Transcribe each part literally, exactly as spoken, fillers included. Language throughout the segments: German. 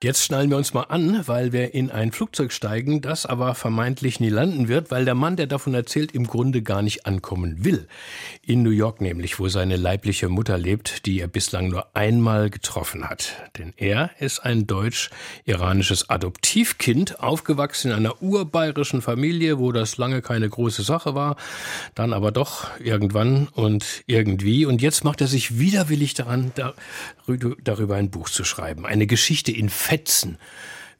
Jetzt schnallen wir uns mal an, weil wir in ein Flugzeug steigen, das aber vermeintlich nie landen wird, weil der Mann, der davon erzählt, im Grunde gar nicht ankommen will. In New York nämlich, wo seine leibliche Mutter lebt, die er bislang nur einmal getroffen hat. Denn er ist ein deutsch-iranisches Adoptivkind, aufgewachsen in einer urbayerischen Familie, wo das lange keine große Sache war, dann aber doch irgendwann und irgendwie. Und jetzt macht er sich widerwillig daran, darüber ein Buch zu schreiben. Eine Geschichte in Fetzen,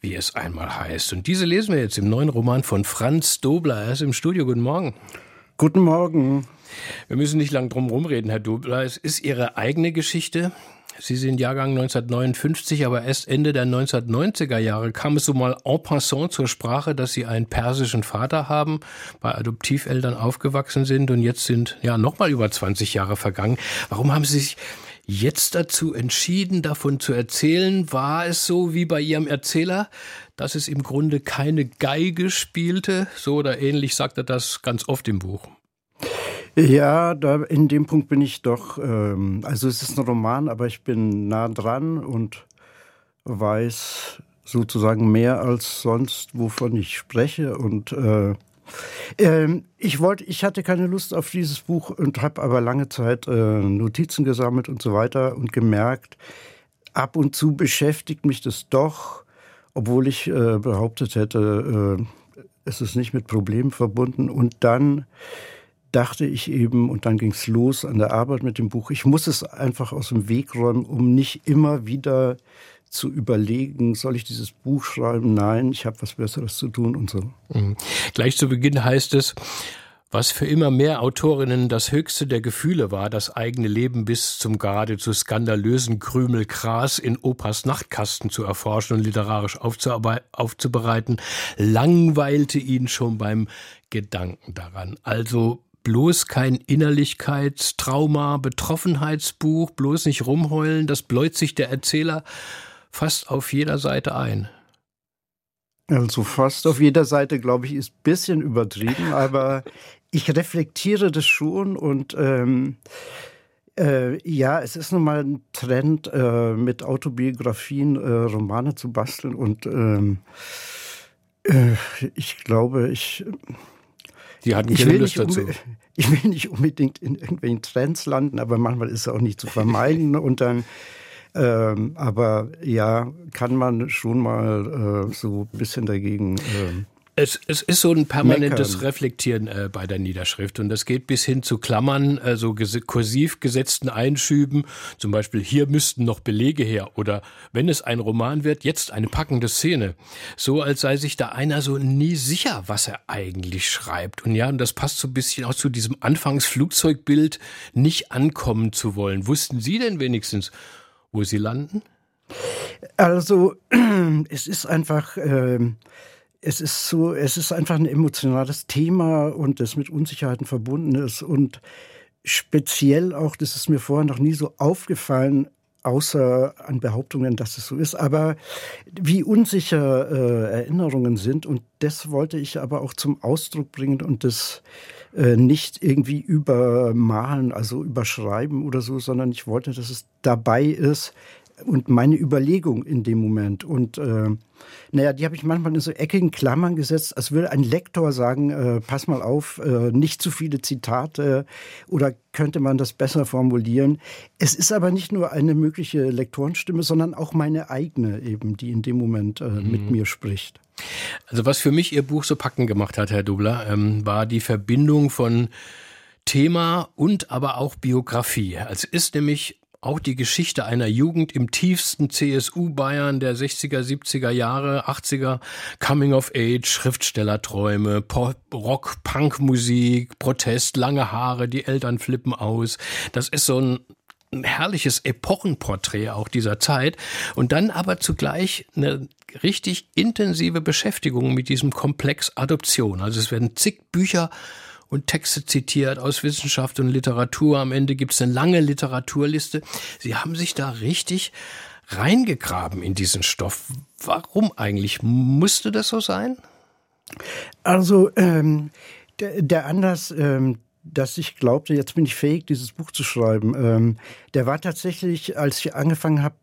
wie es einmal heißt. Und diese lesen wir jetzt im neuen Roman von Franz Dobler. Er ist im Studio. Guten Morgen. Guten Morgen. Wir müssen nicht lang drum rumreden, Herr Dobler. Es ist Ihre eigene Geschichte. Sie sind Jahrgang neunzehnhundertneunundfünfzig, aber erst Ende der neunzehnhundertneunziger Jahre kam es so mal en passant zur Sprache, dass Sie einen persischen Vater haben, bei Adoptiveltern aufgewachsen sind und jetzt sind ja nochmal über zwanzig Jahre vergangen. Warum haben Sie sich jetzt dazu entschieden, davon zu erzählen? War es so wie bei Ihrem Erzähler, dass es im Grunde keine Geige spielte? So oder ähnlich sagt er das ganz oft im Buch. Ja, da in dem Punkt bin ich doch, ähm, also es ist ein Roman, aber ich bin nah dran und weiß sozusagen mehr als sonst, wovon ich spreche. Und äh, ähm, ich wollte, ich hatte keine Lust auf dieses Buch und habe aber lange Zeit äh, Notizen gesammelt und so weiter und gemerkt, ab und zu beschäftigt mich das doch, obwohl ich äh, behauptet hätte, äh, es ist nicht mit Problemen verbunden. Und dann dachte ich eben, und dann ging es los an der Arbeit mit dem Buch, ich muss es einfach aus dem Weg räumen, um nicht immer wieder zu überlegen, soll ich dieses Buch schreiben? Nein, ich habe was Besseres zu tun und so. Mhm. Gleich zu Beginn heißt es, was für immer mehr Autorinnen das höchste der Gefühle war, das eigene Leben bis zum geradezu skandalösen Krümel Gras in Opas Nachtkasten zu erforschen und literarisch aufzubereiten, langweilte ihn schon beim Gedanken daran. Also bloß kein Innerlichkeits-, Trauma-, Betroffenheitsbuch, bloß nicht rumheulen, das bläut sich der Erzähler fast auf jeder Seite ein. Also fast auf jeder Seite, glaube ich, ist ein bisschen übertrieben, aber ich reflektiere das schon und ähm, äh, ja, es ist nun mal ein Trend, äh, mit Autobiografien äh, Romane zu basteln und ähm, äh, ich glaube, ich, Die hatten ich, will Lust dazu. ich will nicht unbedingt in irgendwelchen Trends landen, aber manchmal ist es auch nicht zu vermeiden und dann Ähm, aber ja, kann man schon mal äh, so ein bisschen dagegen ähm Es, es ist so ein permanentes Meckern. Reflektieren äh, bei der Niederschrift. Und das geht bis hin zu Klammern, äh, so ges- kursiv gesetzten Einschüben. Zum Beispiel, hier müssten noch Belege her. Oder wenn es ein Roman wird, jetzt eine packende Szene. So, als sei sich da einer so nie sicher, was er eigentlich schreibt. Und ja, und das passt so ein bisschen auch zu diesem Anfangsflugzeugbild, nicht ankommen zu wollen. Wussten Sie denn wenigstens, wo Sie landen? Also, es ist einfach... Äh Es ist so, es ist einfach ein emotionales Thema und das mit Unsicherheiten verbunden ist und speziell auch, das ist mir vorher noch nie so aufgefallen, außer an Behauptungen, dass es so ist, aber wie unsicher äh, Erinnerungen sind und das wollte ich aber auch zum Ausdruck bringen und das äh, nicht irgendwie übermalen, also überschreiben oder so, sondern ich wollte, dass es dabei ist, und meine Überlegung in dem Moment. Und äh, naja, die habe ich manchmal in so eckigen Klammern gesetzt, als würde ein Lektor sagen, äh, pass mal auf, äh, nicht zu viele Zitate oder könnte man das besser formulieren. Es ist aber nicht nur eine mögliche Lektorenstimme, sondern auch meine eigene eben, die in dem Moment äh, mhm. mit mir spricht. Also was für mich Ihr Buch so packend gemacht hat, Herr Dobler, ähm, war die Verbindung von Thema und aber auch Biografie. Es ist nämlich auch die Geschichte einer Jugend im tiefsten C S U-Bayern der sechziger, siebziger Jahre, achtziger, Coming of Age, Schriftstellerträume, Pop, Rock, Punkmusik, Protest, lange Haare, die Eltern flippen aus. Das ist so ein ein herrliches Epochenporträt auch dieser Zeit und dann aber zugleich eine richtig intensive Beschäftigung mit diesem Komplex Adoption. Also es werden zig Bücher und Texte zitiert aus Wissenschaft und Literatur. Am Ende gibt es eine lange Literaturliste. Sie haben sich da richtig reingegraben in diesen Stoff. Warum eigentlich? Musste das so sein? Also ähm, der, der Anlass, ähm, dass ich glaubte, jetzt bin ich fähig, dieses Buch zu schreiben. Ähm, der war tatsächlich, als ich angefangen habe,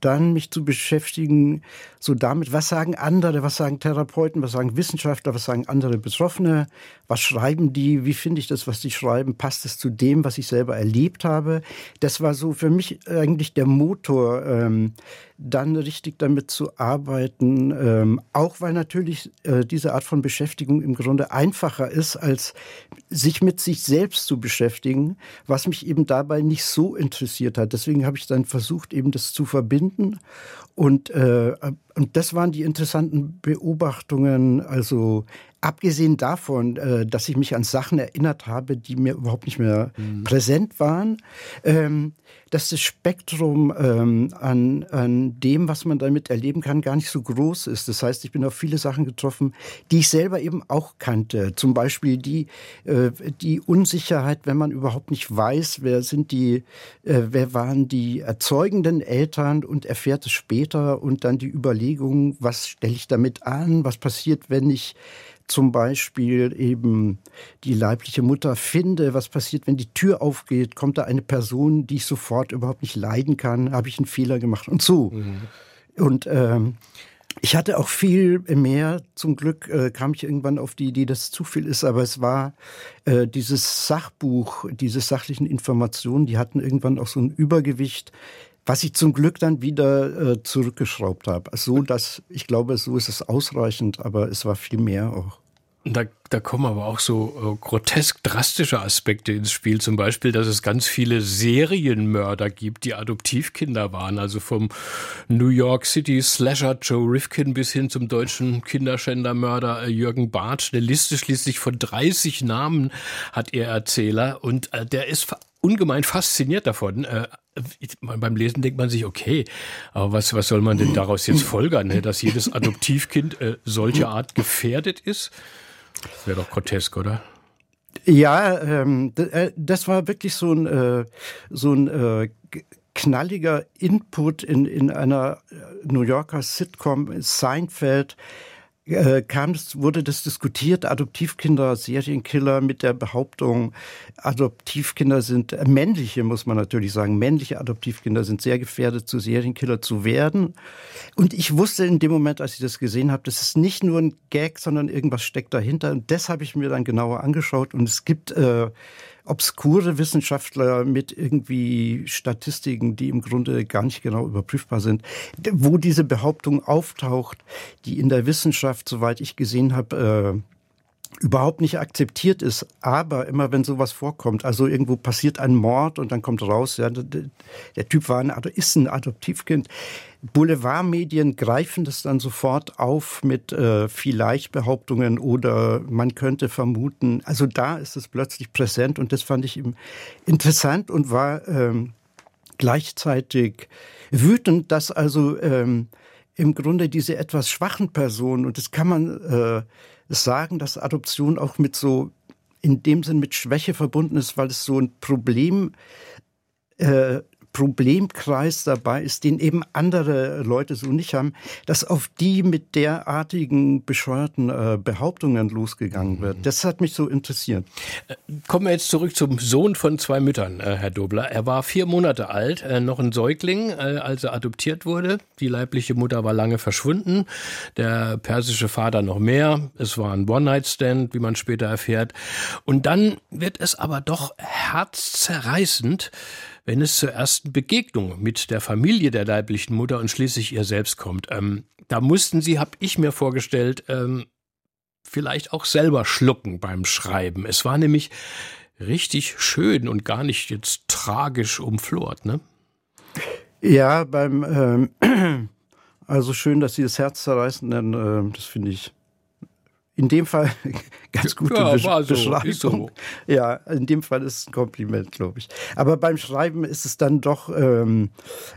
dann mich zu beschäftigen, so damit, was sagen andere, was sagen Therapeuten, was sagen Wissenschaftler, was sagen andere Betroffene, was schreiben die, wie finde ich das, was die schreiben, passt es zu dem, was ich selber erlebt habe. Das war so für mich eigentlich der Motor, ähm, dann richtig damit zu arbeiten, ähm, auch weil natürlich äh, diese Art von Beschäftigung im Grunde einfacher ist, als sich mit sich selbst zu beschäftigen, was mich eben dabei nicht so interessiert hat. Deswegen habe ich dann versucht, eben das zu verbinden und, äh, und das waren die interessanten Beobachtungen, also abgesehen davon, äh, dass ich mich an Sachen erinnert habe, die mir überhaupt nicht mehr mhm. präsent waren, ähm, dass das Spektrum ähm, an, an dem, was man damit erleben kann, gar nicht so groß ist. Das heißt, ich bin auf viele Sachen getroffen, die ich selber eben auch kannte. Zum Beispiel die, äh, die Unsicherheit, wenn man überhaupt nicht weiß, wer sind die, äh, wer waren die erzeugenden Eltern und erfährt es später und dann die Überlegung, was stelle ich damit an, was passiert, wenn ich zum Beispiel eben die leibliche Mutter finde, was passiert, wenn die Tür aufgeht, kommt da eine Person, die ich sofort überhaupt nicht leiden kann, habe ich einen Fehler gemacht und so. Mhm. Und ähm, ich hatte auch viel mehr, zum Glück äh, kam ich irgendwann auf die Idee, dass es zu viel ist, aber es war äh, dieses Sachbuch, diese sachlichen Informationen, die hatten irgendwann auch so ein Übergewicht, was ich zum Glück dann wieder äh, zurückgeschraubt habe. So, dass ich glaube, so ist es ausreichend, aber es war viel mehr auch. Da, da kommen aber auch so äh, grotesk drastische Aspekte ins Spiel. Zum Beispiel, dass es ganz viele Serienmörder gibt, die Adoptivkinder waren. Also vom New York City Slasher Joe Rifkin bis hin zum deutschen Kinderschändermörder äh, Jürgen Bartsch. Eine Liste schließlich von dreißig Namen hat ihr Erzähler. Und äh, der ist ver- ungemein fasziniert davon. Äh, Beim Lesen denkt man sich, okay, aber was, was soll man denn daraus jetzt folgern, ne? Dass jedes Adoptivkind äh, solcher Art gefährdet ist? Das wäre doch grotesk, oder? Ja, ähm, das war wirklich so ein, äh, so ein äh, knalliger Input in, in einer New Yorker Sitcom, Seinfeld. Kam, wurde das diskutiert, Adoptivkinder, Serienkiller mit der Behauptung, Adoptivkinder sind, männliche muss man natürlich sagen, männliche Adoptivkinder sind sehr gefährdet, zu Serienkiller zu werden. Und ich wusste in dem Moment, als ich das gesehen habe, das ist nicht nur ein Gag, sondern irgendwas steckt dahinter. Und das habe ich mir dann genauer angeschaut. Und es gibt äh, obskure Wissenschaftler mit irgendwie Statistiken, die im Grunde gar nicht genau überprüfbar sind, wo diese Behauptung auftaucht, die in der Wissenschaft, soweit ich gesehen habe, äh, überhaupt nicht akzeptiert ist. Aber immer wenn sowas vorkommt, also irgendwo passiert ein Mord und dann kommt raus, ja, der Typ war ein, ist ein Adoptivkind. Boulevardmedien greifen das dann sofort auf mit äh, vielleicht Behauptungen oder man könnte vermuten. Also da ist es plötzlich präsent und das fand ich eben interessant und war ähm, gleichzeitig wütend, dass also ähm, im Grunde diese etwas schwachen Personen, und das kann man äh, sagen, dass Adoption auch mit so, in dem Sinn mit Schwäche verbunden ist, weil es so ein Problem äh, Problemkreis dabei ist, den eben andere Leute so nicht haben, dass auf die mit derartigen bescheuerten äh, Behauptungen losgegangen wird. Das hat mich so interessiert. Kommen wir jetzt zurück zum Sohn von zwei Müttern, äh, Herr Dobler. Er war vier Monate alt, äh, noch ein Säugling, äh, als er adoptiert wurde. Die leibliche Mutter war lange verschwunden, der persische Vater noch mehr. Es war ein One-Night-Stand, wie man später erfährt. Und dann wird es aber doch herzzerreißend, wenn es zur ersten Begegnung mit der Familie der leiblichen Mutter und schließlich ihr selbst kommt. Ähm, da mussten Sie, habe ich mir vorgestellt, ähm, vielleicht auch selber schlucken beim Schreiben. Es war nämlich richtig schön und gar nicht jetzt tragisch umflort, ne? Ja, beim, ähm, also schön, dass Sie das Herz zerreißen, denn äh, das finde ich in dem Fall ganz gute ja, Beschreibung. So, ist so. Ja, in dem Fall ist es ein Kompliment, glaube ich. Aber beim Schreiben ist es dann doch ähm,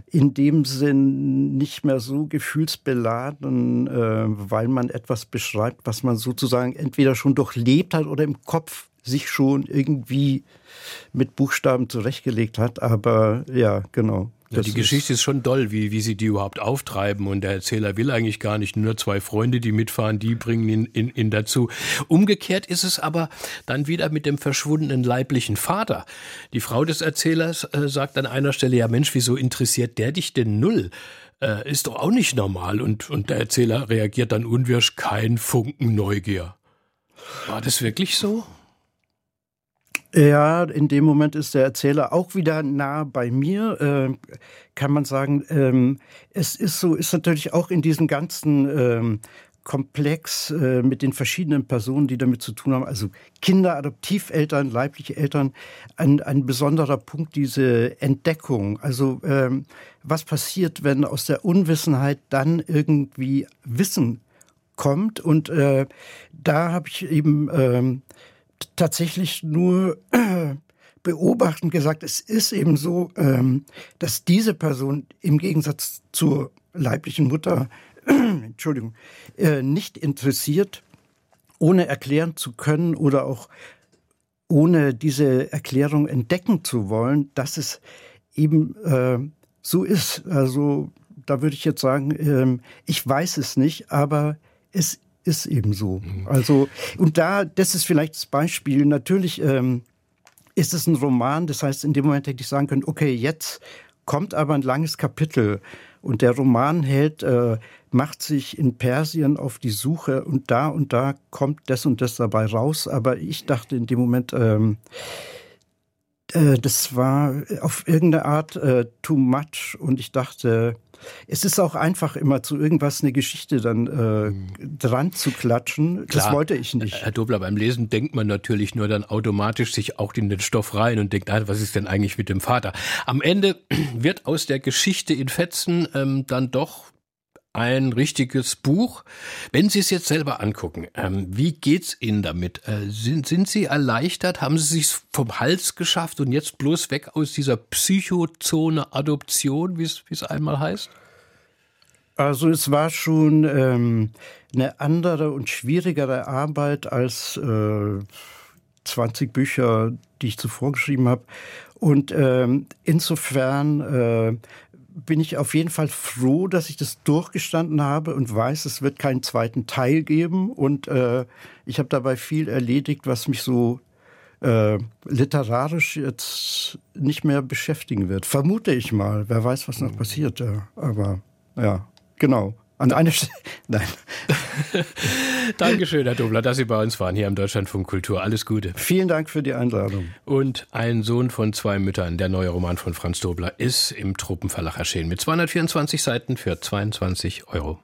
in dem Sinn nicht mehr so gefühlsbeladen, äh, weil man etwas beschreibt, was man sozusagen entweder schon durchlebt hat oder im Kopf sich schon irgendwie mit Buchstaben zurechtgelegt hat. Aber ja, genau. Ja, die Geschichte ist schon doll, wie, wie sie die überhaupt auftreiben. Und der Erzähler will eigentlich gar nicht. Nur zwei Freunde, die mitfahren, die bringen ihn, ihn, ihn dazu. Umgekehrt ist es aber dann wieder mit dem verschwundenen leiblichen Vater. Die Frau des Erzählers äh, sagt an einer Stelle, ja Mensch, wieso interessiert der dich denn null? Äh, ist doch auch nicht normal. Und, und der Erzähler reagiert dann unwirsch, kein Funken Neugier. War das wirklich so? Ja, in dem Moment ist der Erzähler auch wieder nah bei mir, äh, kann man sagen. Ähm, es ist so, ist natürlich auch in diesem ganzen ähm, Komplex äh, mit den verschiedenen Personen, die damit zu tun haben, also Kinder, Adoptiveltern, leibliche Eltern, ein, ein besonderer Punkt, diese Entdeckung. Also ähm, was passiert, wenn aus der Unwissenheit dann irgendwie Wissen kommt? Und äh, da habe ich eben... Ähm, tatsächlich nur äh, beobachtend gesagt, es ist eben so, ähm, dass diese Person im Gegensatz zur leiblichen Mutter, äh, Entschuldigung, äh, nicht interessiert, ohne erklären zu können oder auch ohne diese Erklärung entdecken zu wollen, dass es eben äh, so ist. Also da würde ich jetzt sagen, äh, ich weiß es nicht, aber es ist. Ist eben so. Also, und da, das ist vielleicht das Beispiel. Natürlich ähm, ist es ein Roman, das heißt, in dem Moment hätte ich sagen können, okay, jetzt kommt aber ein langes Kapitel und der Romanheld äh, macht sich in Persien auf die Suche und da und da kommt das und das dabei raus. Aber ich dachte in dem Moment, ähm, äh, das war auf irgendeine Art äh, too much und ich dachte... Es ist auch einfach, immer zu irgendwas eine Geschichte dann äh, dran zu klatschen. Klar, das wollte ich nicht. Herr Dobler, beim Lesen denkt man natürlich nur dann automatisch sich auch in den Stoff rein und denkt, ah, was ist denn eigentlich mit dem Vater? Am Ende wird aus der Geschichte in Fetzen ähm, dann doch ein richtiges Buch. Wenn Sie es jetzt selber angucken, ähm, wie geht's Ihnen damit? Äh, sind, sind Sie erleichtert? Haben Sie es vom Hals geschafft und jetzt bloß weg aus dieser Psychozone Adoption, wie es einmal heißt? Also es war schon ähm, eine andere und schwierigere Arbeit als äh, zwanzig Bücher, die ich zuvor geschrieben habe. Und ähm, insofern... Äh, bin ich auf jeden Fall froh, dass ich das durchgestanden habe und weiß, es wird keinen zweiten Teil geben. Und äh, ich habe dabei viel erledigt, was mich so äh, literarisch jetzt nicht mehr beschäftigen wird. Vermute ich mal. Wer weiß, was noch passiert. Ja. Aber ja, genau. An einer Stelle. Nein. Dankeschön, Herr Dobler, dass Sie bei uns waren hier am Deutschlandfunk Kultur. Alles Gute. Vielen Dank für die Einladung. Und Ein Sohn von zwei Müttern, der neue Roman von Franz Dobler, ist im Tropenverlag erschienen mit zweihundertvierundzwanzig Seiten für zweiundzwanzig Euro.